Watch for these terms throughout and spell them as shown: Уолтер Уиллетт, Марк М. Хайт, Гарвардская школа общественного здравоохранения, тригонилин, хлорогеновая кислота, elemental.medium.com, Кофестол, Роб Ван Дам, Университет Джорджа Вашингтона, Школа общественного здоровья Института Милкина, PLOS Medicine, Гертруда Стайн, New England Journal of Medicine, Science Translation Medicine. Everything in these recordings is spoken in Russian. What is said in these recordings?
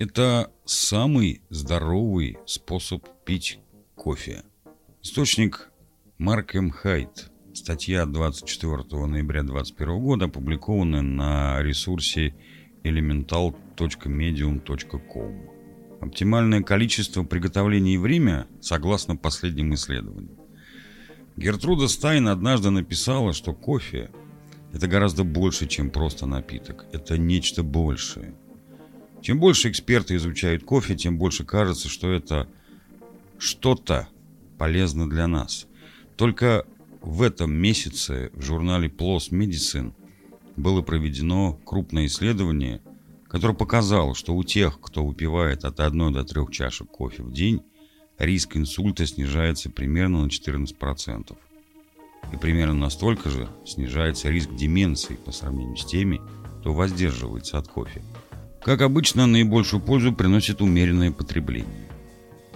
Это самый здоровый способ пить кофе. Источник Марк М. Хайт. Статья 24 ноября 2021 года, опубликована на ресурсе elemental.medium.com. Оптимальное количество приготовления и время, согласно последним исследованиям. Гертруда Стайн однажды написала, что кофе – это гораздо больше, чем просто напиток. Это нечто большее. Чем больше эксперты изучают кофе, тем больше кажется, что это что-то полезно для нас. Только в этом месяце в журнале PLOS Medicine было проведено крупное исследование, которое показало, что у тех, кто выпивает от 1 до 3 чашек кофе в день, риск инсульта снижается примерно на 14%. И примерно настолько же снижается риск деменции по сравнению с теми, кто воздерживается от кофе. Как обычно, наибольшую пользу приносит умеренное потребление.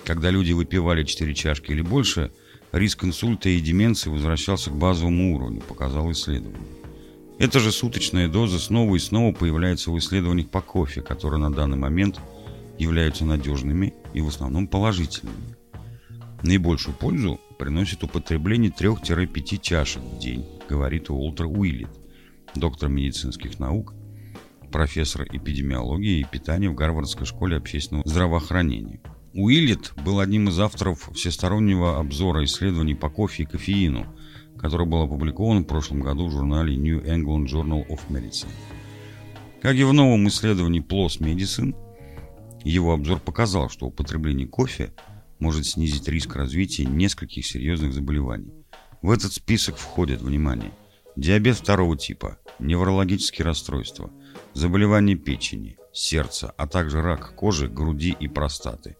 Когда люди выпивали 4 чашки или больше, риск инсульта и деменции возвращался к базовому уровню, показало исследование. Эта же суточная доза снова и снова появляется в исследованиях по кофе, которые на данный момент являются надежными и в основном положительными. Наибольшую пользу приносит употребление 3-5 чашек в день, говорит Уолтер Уиллетт, доктор медицинских наук, профессор эпидемиологии и питания в Гарвардской школе общественного здравоохранения. Уиллетт был одним из авторов всестороннего обзора исследований по кофе и кофеину, который был опубликован в прошлом году в журнале New England Journal of Medicine. Как и в новом исследовании PLOS Medicine, его обзор показал, что употребление кофе может снизить риск развития нескольких серьезных заболеваний. В этот список входят, внимание, диабет 2 типа, неврологические расстройства, заболевания печени, сердца, а также рак кожи, груди и простаты.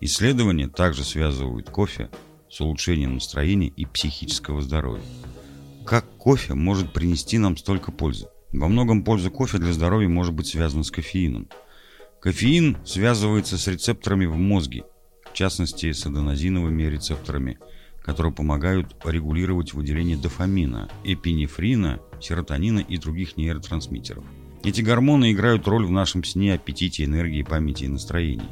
Исследования также связывают кофе с улучшением настроения и психического здоровья. Как кофе может принести нам столько пользы? Во многом польза кофе для здоровья может быть связана с кофеином. Кофеин связывается с рецепторами в мозге, в частности с аденозиновыми рецепторами, которые помогают регулировать выделение дофамина, эпинефрина, серотонина и других нейротрансмиттеров. Эти гормоны играют роль в нашем сне, аппетите, энергии, памяти и настроении.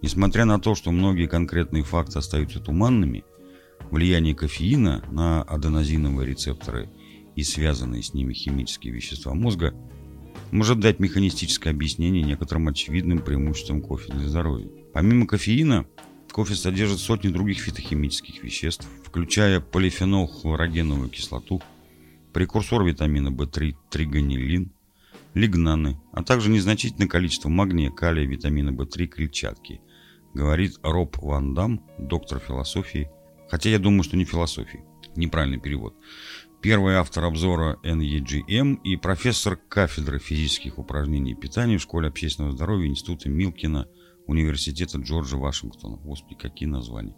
Несмотря на то, что многие конкретные факты остаются туманными, влияние кофеина на аденозиновые рецепторы и связанные с ними химические вещества мозга может дать механистическое объяснение некоторым очевидным преимуществам кофе для здоровья. Помимо кофеина, кофе содержит сотни других фитохимических веществ, включая полифенол-хлорогеновую кислоту, прекурсор витамина В3 тригонилин, лигнаны, а также незначительное количество магния, калия, витамина В3, клетчатки, говорит Роб Ван Дам, доктор философии, хотя я думаю, что не философии, неправильный перевод. Первый автор обзора NEGM и профессор кафедры физических упражнений и питания в Школе общественного здоровья Института Милкина Университета Джорджа Вашингтона. Господи, какие названия.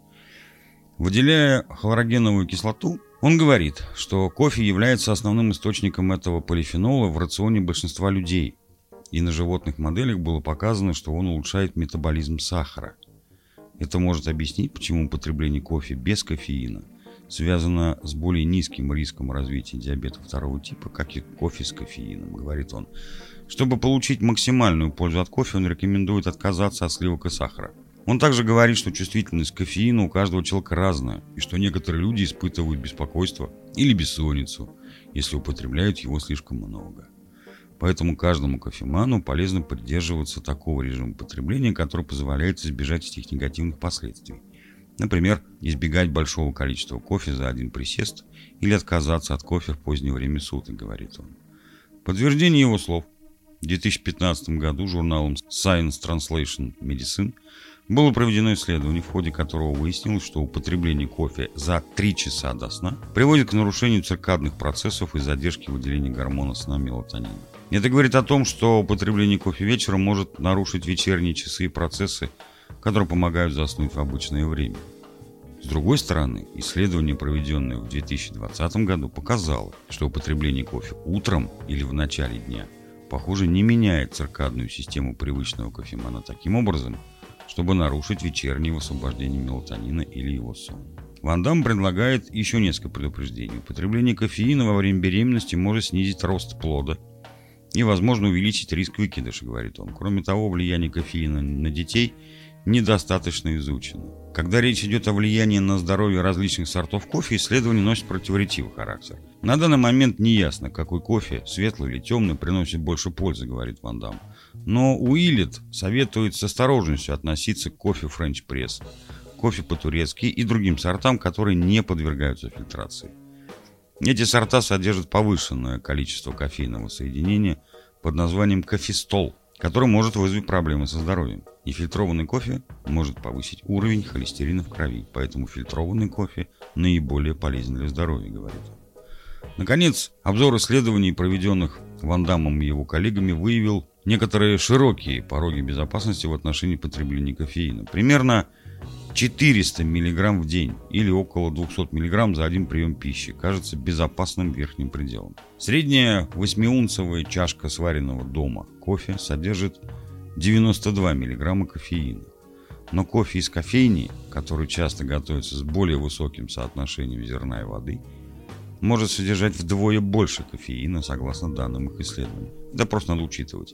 Выделяя хлорогеновую кислоту, он говорит, что кофе является основным источником этого полифенола в рационе большинства людей, и на животных моделях было показано, что он улучшает метаболизм сахара. Это может объяснить, почему употребление кофе без кофеина связано с более низким риском развития диабета 2 типа, как и кофе с кофеином, говорит он. Чтобы получить максимальную пользу от кофе, он рекомендует отказаться от сливок и сахара. Он также говорит, что чувствительность к кофеину у каждого человека разная, и что некоторые люди испытывают беспокойство или бессонницу, если употребляют его слишком много. Поэтому каждому кофеману полезно придерживаться такого режима потребления, который позволяет избежать этих негативных последствий. Например, избегать большого количества кофе за один присест или отказаться от кофе в позднее время суток, говорит он. В подтверждение его слов, в 2015 году журналом Science Translation Medicine было проведено исследование, в ходе которого выяснилось, что употребление кофе за 3 часа до сна приводит к нарушению циркадных процессов и задержке выделения гормона сна мелатонина. Это говорит о том, что употребление кофе вечером может нарушить вечерние часы и процессы, которые помогают заснуть в обычное время. С другой стороны, исследование, проведенное в 2020 году, показало, что употребление кофе утром или в начале дня, похоже, не меняет циркадную систему привычного кофемана таким образом, чтобы нарушить вечернее высвобождение мелатонина или его сон. Ван Дам предлагает еще несколько предупреждений. Употребление кофеина во время беременности может снизить рост плода и, возможно, увеличить риск выкидыша, говорит он. Кроме того, влияние кофеина на детей недостаточно изучено. Когда речь идет о влиянии на здоровье различных сортов кофе, исследования носят противоречивый характер. На данный момент не ясно, какой кофе, светлый или темный, приносит больше пользы, говорит Ван Дам. Но Уиллетт советует с осторожностью относиться к кофе френч-пресс, кофе по-турецки и другим сортам, которые не подвергаются фильтрации. Эти сорта содержат повышенное количество кофейного соединения под названием кофестол, который может вызвать проблемы со здоровьем. Нефильтрованный кофе может повысить уровень холестерина в крови, поэтому фильтрованный кофе наиболее полезен для здоровья, говорит он. Наконец, обзор исследований, проведенных Ван Дамом и его коллегами, выявил некоторые широкие пороги безопасности в отношении потребления кофеина. Примерно 400 мг в день или около 200 мг за один прием пищи кажется безопасным верхним пределом. Средняя 8-унцевая чашка сваренного дома кофе содержит 92 мг кофеина. Но кофе из кофейни, который часто готовится с более высоким соотношением зерна и воды, может содержать вдвое больше кофеина, согласно данным их исследований. Да просто надо учитывать.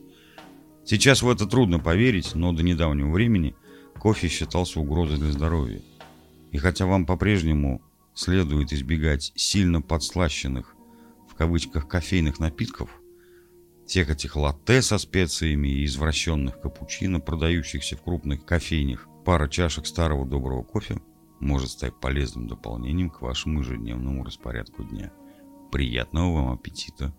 Сейчас в это трудно поверить, но до недавнего времени кофе считался угрозой для здоровья. И хотя вам по-прежнему следует избегать сильно подслащенных, в кавычках, кофейных напитков, всех этих латте со специями и извращенных капучино, продающихся в крупных кофейнях, пара чашек старого доброго кофе может стать полезным дополнением к вашему ежедневному распорядку дня. Приятного вам аппетита!